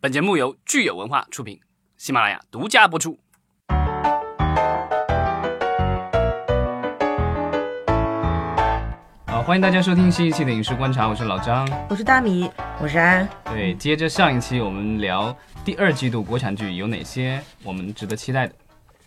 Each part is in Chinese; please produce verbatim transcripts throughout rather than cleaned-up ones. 本节目由聚友文化出品，喜马拉雅独家播出。好，欢迎大家收听新一期的影视观察，我是老张，我是大米，我是安。对，接着上一期我们聊第二季度国产剧有哪些我们值得期待的。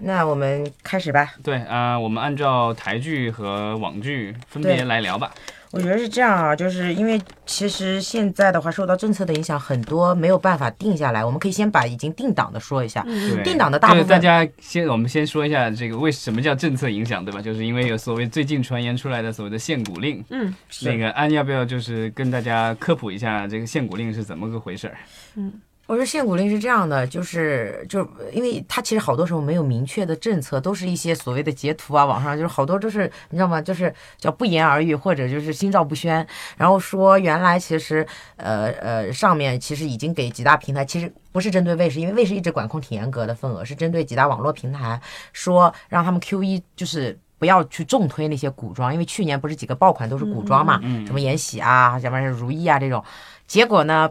那我们开始吧。对啊、呃，我们按照台剧和网剧分别来聊吧。我觉得是这样啊，就是因为其实现在的话受到政策的影响，很多没有办法定下来。我们可以先把已经定档的说一下，嗯、定档的大部分大家先我们先说一下这个为什么叫政策影响，对吧？就是因为有所谓最近传言出来的所谓的限股令。嗯，那个安要不要就是跟大家科普一下这个限股令是怎么个回事？嗯。我说限股令是这样的，就是就因为它其实好多时候没有明确的政策，都是一些所谓的截图啊，网上就是好多都是你知道吗？就是叫不言而喻，或者就是心照不宣。然后说原来其实呃呃上面其实已经给几大平台，其实不是针对卫视，因为卫视一直管控挺严格的份额，是针对几大网络平台，说让他们 Q 一就是。不要去重推那些古装，因为去年不是几个爆款都是古装嘛，嗯嗯、什么延禧啊，什么如懿啊这种，结果呢？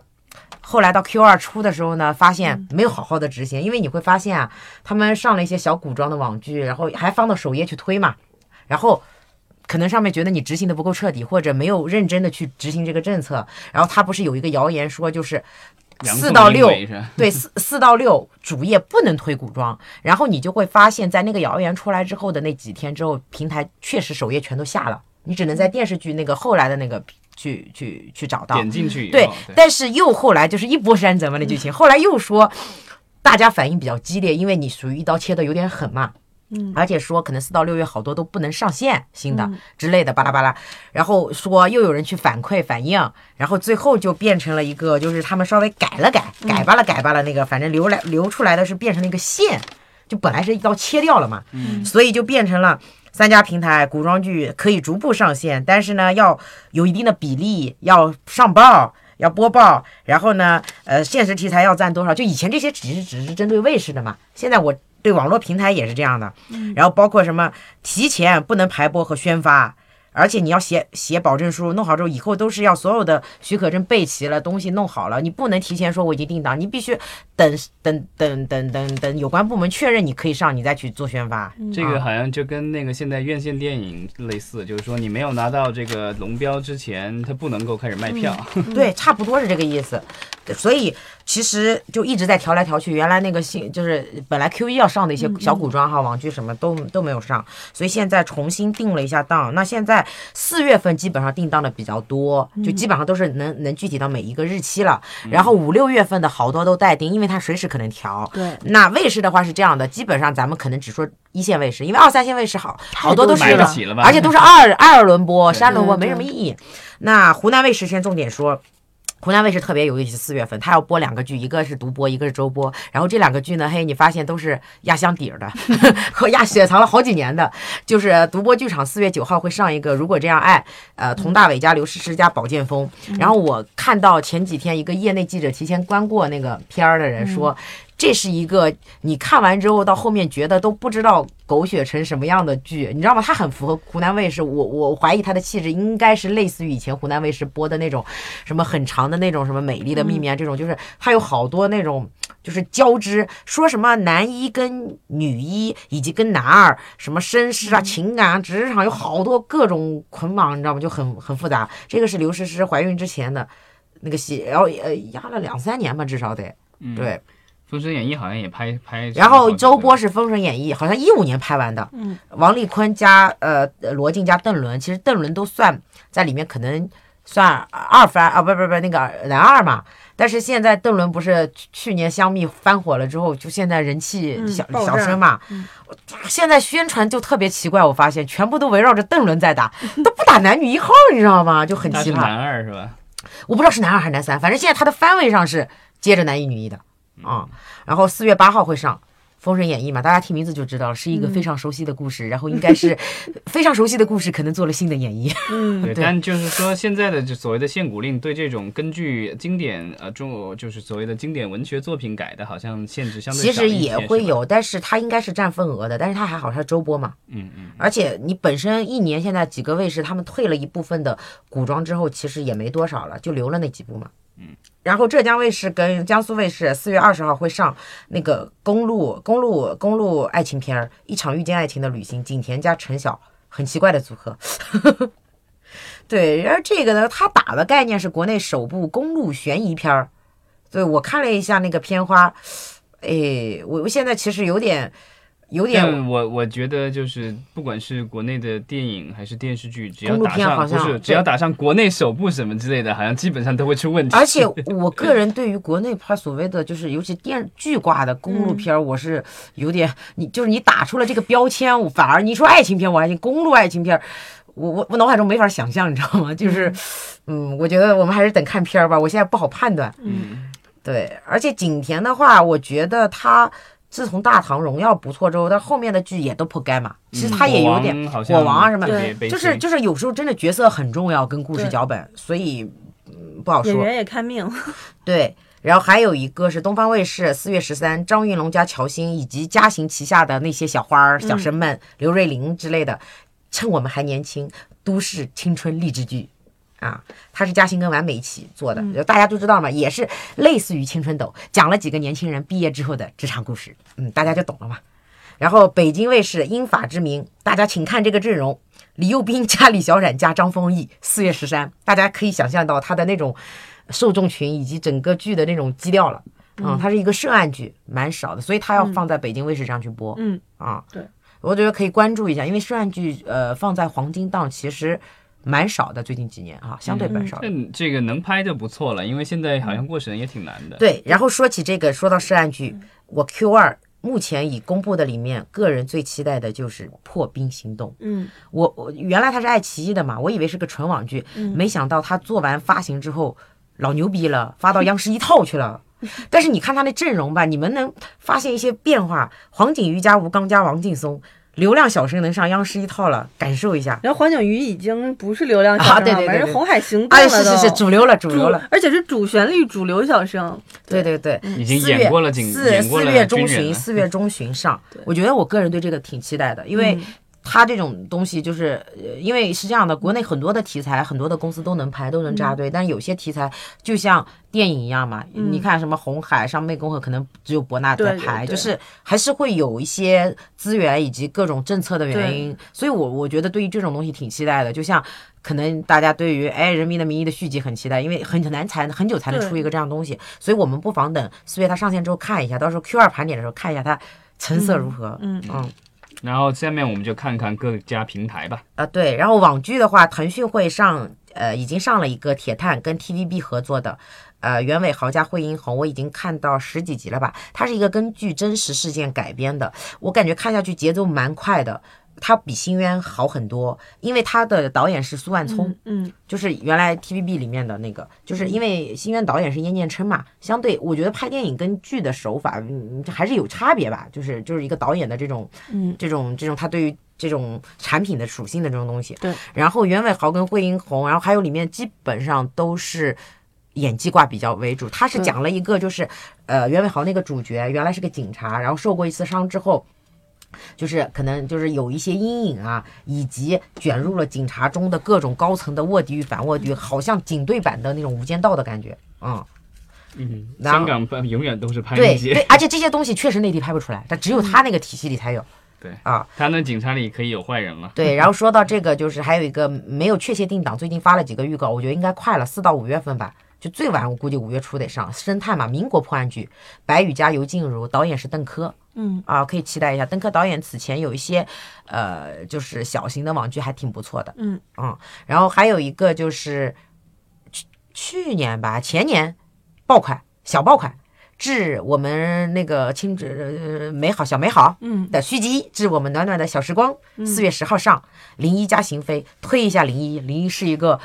后来到 Q 二 出的时候呢，发现没有好好的执行，因为你会发现啊，他们上了一些小古装的网剧，然后还放到首页去推嘛，然后可能上面觉得你执行的不够彻底，或者没有认真的去执行这个政策，然后他不是有一个谣言说就是四到六，对，四四到六主页不能推古装，然后你就会发现在那个谣言出来之后的那几天之后，平台确实首页全都下了，你只能在电视剧那个后来的那个。去去去找到点进去以后 对, 对，但是又后来就是一波三折嘛的剧情、嗯、后来又说大家反应比较激烈，因为你属于一刀切的有点狠嘛，嗯，而且说可能四到六月好多都不能上线新的、嗯、之类的巴拉巴拉，然后说又有人去反馈反应，然后最后就变成了一个就是他们稍微改了改改巴拉改巴拉那个，反正流来流出来的是变成了一个线，就本来是一刀切掉了嘛，嗯，所以就变成了三家平台古装剧可以逐步上线，但是呢要有一定的比例，要上报，要播报，然后呢呃现实题材要占多少，就以前这些只是只是针对卫视的嘛，现在我对网络平台也是这样的，然后包括什么提前不能排播和宣发，而且你要写写保证书，弄好之后以后都是要所有的许可证备齐了，东西弄好了，你不能提前说我已经定档，你必须等等等等等等有关部门确认你可以上，你再去做宣发。这个好像就跟那个现在院线电影类似，就是说你没有拿到这个龙标之前，它不能够开始卖票。嗯、对，差不多是这个意思。所以其实就一直在调来调去，原来那个新就是本来 Q 一 要上的一些小古装哈、网剧什么都都没有上，所以现在重新定了一下档。那现在。四月份基本上定档的比较多，就基本上都是能能具体到每一个日期了。然后五六月份的好多都待定，因为它随时可能调。对，那卫视的话是这样的，基本上咱们可能只说一线卫视，因为二三线卫视好好多都是，而且都是二二轮播、三轮播，没什么意义。那湖南卫视先重点说。湖南卫视特别有意思，四月份他要播两个剧，一个是独播，一个是周播。然后这两个剧呢，嘿，你发现都是压箱底儿的和压雪藏了好几年的。就是独播剧场四月九号会上一个《如果这样爱》，呃，佟大为加刘诗诗加宝剑锋。然后我看到前几天一个业内记者提前观过那个片儿的人说。嗯，这是一个你看完之后到后面觉得都不知道狗血成什么样的剧，你知道吗？它很符合湖南卫视，我我怀疑它的气质应该是类似于以前湖南卫视播的那种什么很长的那种什么美丽的秘密啊这种，就是它有好多那种就是交织，说什么男一跟女一以及跟男二什么身世啊情感啊职场有好多各种捆绑，你知道吗？就很很复杂。这个是刘诗诗怀孕之前的那个戏，然后呃压了两三年吧，至少得对。封神演义好像也拍拍，然后周播是封神演义，好像一五年拍完的。嗯，王丽坤加呃罗晋加邓伦，其实邓伦都算在里面，可能算二番啊，不不不，那个男二嘛。但是现在邓伦不是去年香蜜翻火了之后，就现在人气小、嗯、小生嘛、嗯，现在宣传就特别奇怪，我发现全部都围绕着邓伦在打，都不打男女一号，你知道吗？就很奇葩。男二是吧？我不知道是男二还是男三，反正现在他的番位上是接着男一女一的。啊、嗯，然后四月八号会上《封神演义》嘛，大家听名字就知道是一个非常熟悉的故事，嗯、然后应该是非常熟悉的故事，可能做了新的演绎。嗯，对。但就是说，现在的所谓的限股令，对这种根据经典呃中国就是所谓的经典文学作品改的，好像限制相对其实也会有，但是它应该是占份额的，但是它还好，它周播嘛。嗯嗯。而且你本身一年现在几个卫视他们退了一部分的古装之后，其实也没多少了，就留了那几部嘛。嗯。然后浙江卫视跟江苏卫视四月二十号会上那个公路公路公路爱情片《一场遇见爱情的旅行》，景甜加陈晓，很奇怪的组合。对，然后这个呢，他打的概念是国内首部公路悬疑片儿。对，我看了一下那个片花，哎，我我现在其实有点。有点，我我觉得就是，不管是国内的电影还是电视剧，只要打上不是只要打上国内首部什么之类的，好像基本上都会出问题。而且我个人对于国内拍所谓的就是尤其电剧挂的公路片，我是有点，你就是你打出了这个标签，我反而你说爱情片，我还信公路爱情片，我我我脑海中没法想象，你知道吗？就是，嗯，我觉得我们还是等看片吧，我现在不好判断。嗯，对，而且景甜的话，我觉得他。自从大唐荣耀不错之后，但后面的剧也都颇该嘛。其实他也有点火王啊什么，就是就是有时候真的角色很重要，跟故事脚本，所以、嗯、不好说。演员也看命。对，然后还有一个是东方卫视四月十三，张云龙加乔欣以及嘉行旗下的那些小花儿、小生们、嗯、刘瑞玲之类的，趁我们还年轻，都市青春励志剧啊，他是嘉行跟完美一起做的，嗯、大家都知道嘛，也是类似于青春斗，讲了几个年轻人毕业之后的职场故事，嗯，大家就懂了嘛。然后北京卫视因法之名，大家请看这个阵容：李幼斌加李小冉加张丰毅，四月十三，大家可以想象到他的那种受众群以及整个剧的那种基调了。嗯，它、嗯、是一个涉案剧，蛮少的，所以他要放在北京卫视上去播。嗯，啊，对，我觉得可以关注一下，因为涉案剧呃放在黄金档其实。蛮少的，最近几年啊，相对蛮少的、嗯。这个能拍就不错了，因为现在好像过审也挺难的。对，然后说起这个，说到涉案剧，我 Q 二 目前已公布的里面，个人最期待的就是《破冰行动》。嗯，我我原来它是爱奇艺的嘛，我以为是个纯网剧，嗯、没想到它做完发行之后，老牛逼了，发到央视一套去了。但是你看它那阵容吧，你们能发现一些变化，黄景瑜加吴刚加王劲松。流量小生能上央视一套了，感受一下。然后黄景瑜已经不是流量小生了，啊、对对对对而是红海行动了都、哎。是是是，主流了，主流了，而且是主旋律、主流小生。对对对，嗯、已经演过了景，四四月中旬，四月中旬上。我觉得我个人对这个挺期待的，因为他这种东西就是，因为是这样的，国内很多的题材，很多的公司都能拍，都能扎堆，嗯、但有些题材就像。电影一样嘛、嗯、你看什么红海上湄公河可能只有博纳在拍，就是还是会有一些资源以及各种政策的原因，所以我我觉得对于这种东西挺期待的，就像可能大家对于哎人民的名义的续集很期待，因为很难才很久才能出一个这样的东西，所以我们不妨等四月它上线之后看一下，到时候 Q 二 盘点的时候看一下它成色如何。嗯 嗯, 嗯然后下面我们就看看各家平台吧。啊对，然后网剧的话，腾讯会上呃已经上了一个铁探跟 T V B 合作的呃，袁伟豪加惠英红，我已经看到十几集了吧？它是一个根据真实事件改编的，我感觉看下去节奏蛮快的，它比《新渊》好很多，因为它的导演是苏万聪，嗯，嗯就是原来 T V B 里面的那个，就是因为《新渊》导演是叶念琛嘛，相对我觉得拍电影跟剧的手法、嗯、还是有差别吧，就是就是一个导演的这种，嗯，这种这种他对于。这种产品的属性的这种东西，对。然后袁伟豪跟惠英红，然后还有里面基本上都是演技挂比较为主。他是讲了一个就是，呃，袁伟豪那个主角原来是个警察，然后受过一次伤之后，就是可能就是有一些阴影啊，以及卷入了警察中的各种高层的卧底与反卧底，好像警队版的那种《无间道》的感觉，嗯。嗯，香港永远都是拍那些，对对，而且这些东西确实内地拍不出来，但只有他那个体系里才有。对啊，他那警察里可以有坏人了。对，然后说到这个，就是还有一个没有确切定档，最近发了几个预告，我觉得应该快了，四到五月份吧，就最晚我估计五月初得上。侦探嘛，民国破案剧，白宇加尤静茹，导演是邓科，嗯啊，可以期待一下。邓科导演此前有一些呃，就是小型的网剧还挺不错的，嗯啊、嗯，然后还有一个就是去去年吧，前年爆款小爆款。致我们那个亲呃美好小美好的续集，致我们暖暖的小时光，四月十号上。林一加邢飞，推一下林一，林一是一个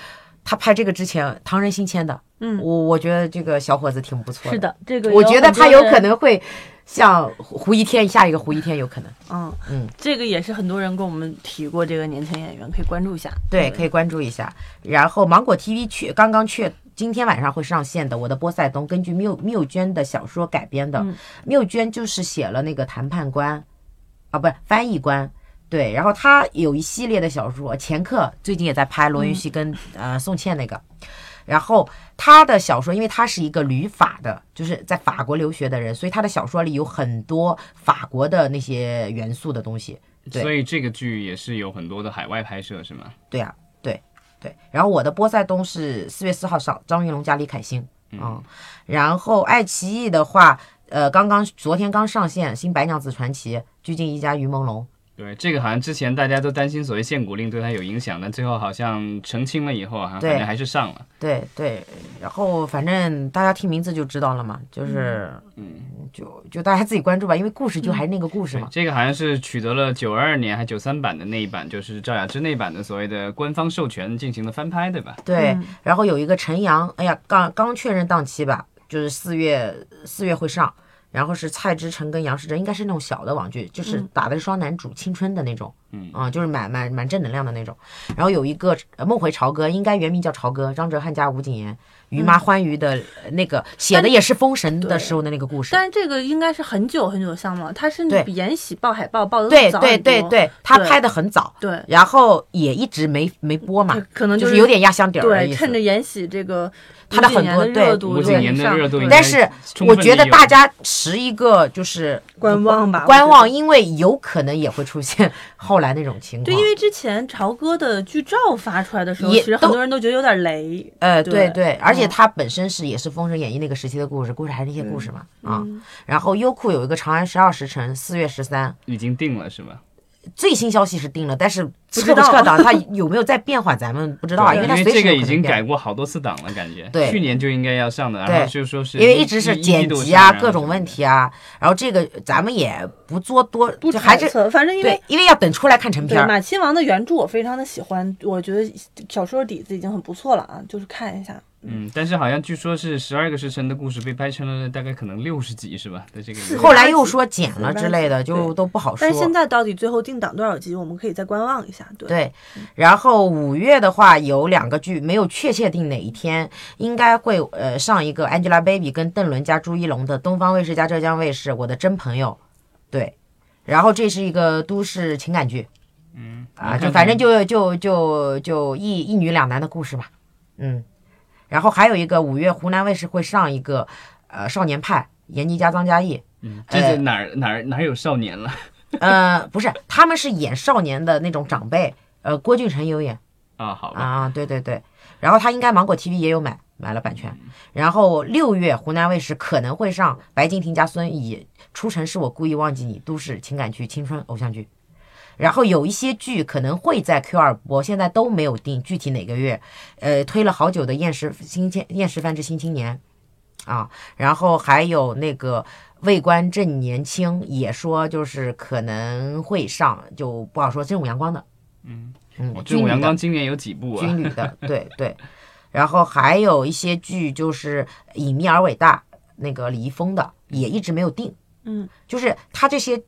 他拍这个之前唐人新签的，嗯，我我觉得这个小伙子挺不错的。是的，这个我觉得他有可能会像胡一天，下一个胡一天有可能。嗯嗯，这个也是很多人跟我们提过，这个年轻演员可以关注一下。对，可以关注一下。然后芒果 T V 去刚刚去。今天晚上会上线的《我的波塞冬》，根据缪缪娟的小说改编的。缪、嗯、娟就是写了那个谈判官，啊，不是翻译官，对。然后她有一系列的小说，前客最近也在拍罗云熙跟、嗯、呃宋茜那个。然后他的小说，因为他是一个旅法的，就是在法国留学的人，所以他的小说里有很多法国的那些元素的东西。对，所以这个剧也是有很多的海外拍摄是吗？对啊，对对。然后我的波塞冬是四月四号上，张云龙加李凯欣。嗯，嗯然后爱奇艺的话，呃，刚刚昨天刚上线《新白娘子传奇》，鞠婧祎加于朦胧。对，这个好像之前大家都担心所谓限古令对他有影响，但最后好像澄清了以后啊，反正还是上了。对对，然后反正大家听名字就知道了嘛，就是嗯，就就大家自己关注吧，因为故事就还是那个故事嘛。嗯、这个好像是取得了九二年还九三版的那一版，就是赵雅芝那版的所谓的官方授权进行了翻拍，对吧？对，嗯、然后有一个陈阳，哎呀，刚刚确认档期吧，就是四月四月会上。然后是蔡之诚跟杨世珍，应该是那种小的网剧，就是打的是双男主青春的那种，嗯啊、嗯，就是满满满正能量的那种。然后有一个呃梦回朝歌，应该原名叫朝歌，张哲瀚加吴谨言，于妈欢愉的那个、嗯、写的也是封神的时候的那个故事。但是这个应该是很久很久项目了，他甚至比延禧报海报报的早很多。对对对对，他拍的很早。对，然后也一直没没播嘛，可能、就是、就是有点压箱底儿的意思。对，趁着延禧这个。他的很多对五几年的热度，但是我觉得大家持一个就是观望吧，观望，因为有可能也会出现后来那种情况。对，因为之前朝歌的剧照发出来的时候，其实很多人都觉得有点雷。呃，对对，而且他本身是也是《封神演义》那个时期的故事，故事还是那些故事嘛啊。然后优酷有一个《长安十二时辰》，四月十三已经定了是吧？最新消息是定了，但是撤不撤档，它有没有在变化，咱们不知道啊。因为它随时有可能变，因为这个已经改过好多次档了，感觉对，去年就应该要上的，然后就说是因为一直是剪辑啊，各种问题啊，然后这个咱们也不做多，不还是反正因为因为要等出来看成片。马亲王的原著我非常的喜欢，我觉得小说底子已经很不错了啊，就是看一下。嗯，但是好像据说是十二个时辰的故事被拍成了大概可能六十集是吧？在这个后来又说剪了之类的，就都不好说。但现在到底最后定档多少集，我们可以再观望一下。对，对然后五月的话有两个剧没有确切定哪一天，应该会呃上一个 Angelababy 跟邓伦加朱一龙的东方卫视加浙江卫视《我的真朋友》，对，然后这是一个都市情感剧，嗯啊，就反正就就就就一一女两男的故事嘛，嗯。然后还有一个五月湖南卫视会上一个，呃，少年派闫妮加张嘉译，嗯，这是哪儿、呃、哪儿哪有少年了？呃，不是，他们是演少年的那种长辈，呃，郭俊辰有演啊，好啊，对对对，然后他应该芒果 T V 也有买买了版权，然后六月湖南卫视可能会上白敬亭加孙以出城是我故意忘记你都市情感剧青春偶像剧。然后有一些剧可能会在 Q 二 播，现在都没有定具体哪个月。呃，推了好久的《厌食新青厌食犯之新青年》啊，然后还有那个未官正年轻也说就是可能会上，就不好说。正午阳光的，嗯嗯，正午阳光今年有几部啊？军旅的，对对。然后还有一些剧就是《隐秘而伟大》，那个李易峰的也一直没有定，嗯，就是他这些。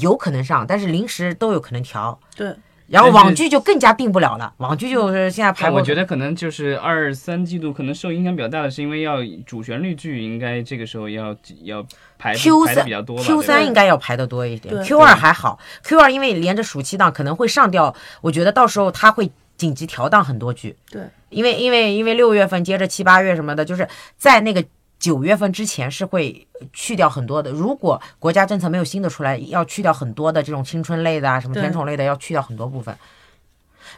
有可能上，但是临时都有可能调。对，然后网剧就更加定不了了，网剧就是现在排。我觉得可能就是二三季度可能受影响比较大的，是因为要主旋律剧应该这个时候要要排 Q 三比较多 ，Q 三应该要排的多一点 ，Q 二还好 ，Q 二因为连着暑期档可能会上掉，我觉得到时候它会紧急调档很多剧。对，因为因为因为六月份接着七八月什么的，就是在那个。九月份之前是会去掉很多的，如果国家政策没有新的出来，要去掉很多的这种青春类的啊，什么甜宠类的，要去掉很多部分。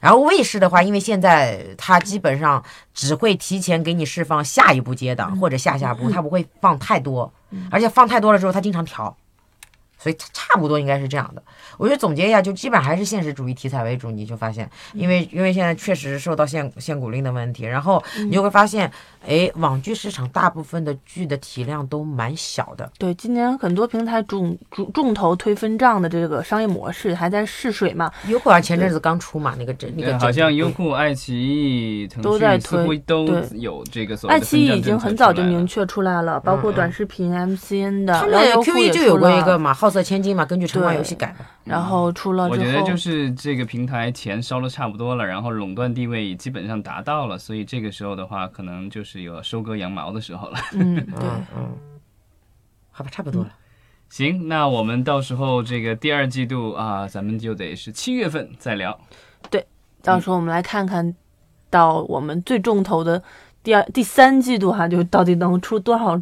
然后卫视的话，因为现在它基本上只会提前给你释放下一步接档、嗯、或者下下步，它不会放太多、嗯，而且放太多了之后它经常调，所以差不多应该是这样的。我觉得总结一下，就基本还是现实主义题材为主，你就发现，因为因为现在确实受到限限古令的问题，然后你就会发现。哎，网剧市场大部分的剧的体量都蛮小的。对，今年很多平台重重重头推分账的这个商业模式还在试水嘛。优酷啊，前阵子刚出嘛，那个真那个好像优酷、爱奇艺、腾讯都在推，都有这个所谓的。爱奇艺已经很早就明确出来了，包括短视频、嗯、M C N 的。他们 Q E 就有过一个嘛，好色千金嘛，根据城邦游戏改的。然后出了之后，我觉得就是这个平台钱烧了差不多了，然后垄断地位基本上达到了，所以这个时候的话，可能就是。是有收割羊毛的时候了。嗯，对，嗯，好吧，差不多了。行，那我们到时候这个第二季度啊，咱们就得是七月份再聊。对，到时候我们来看看到我们最重头的第二第三季度哈、啊，就到底能出多少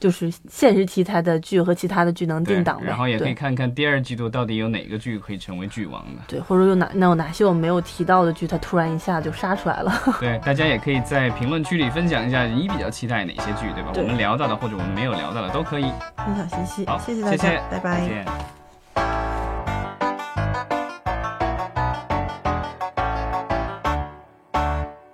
就是现实题材的剧和其他的剧能定档的，然后也可以看看第二季度到底有哪个剧可以成为剧王的，对，或者有哪那有哪些我没有提到的剧它突然一下就杀出来了。对，大家也可以在评论区里分享一下你比较期待哪些剧，对吧？对，我们聊到的或者我们没有聊到的都可以分享信息。好，谢谢大家，谢谢，拜拜，再见。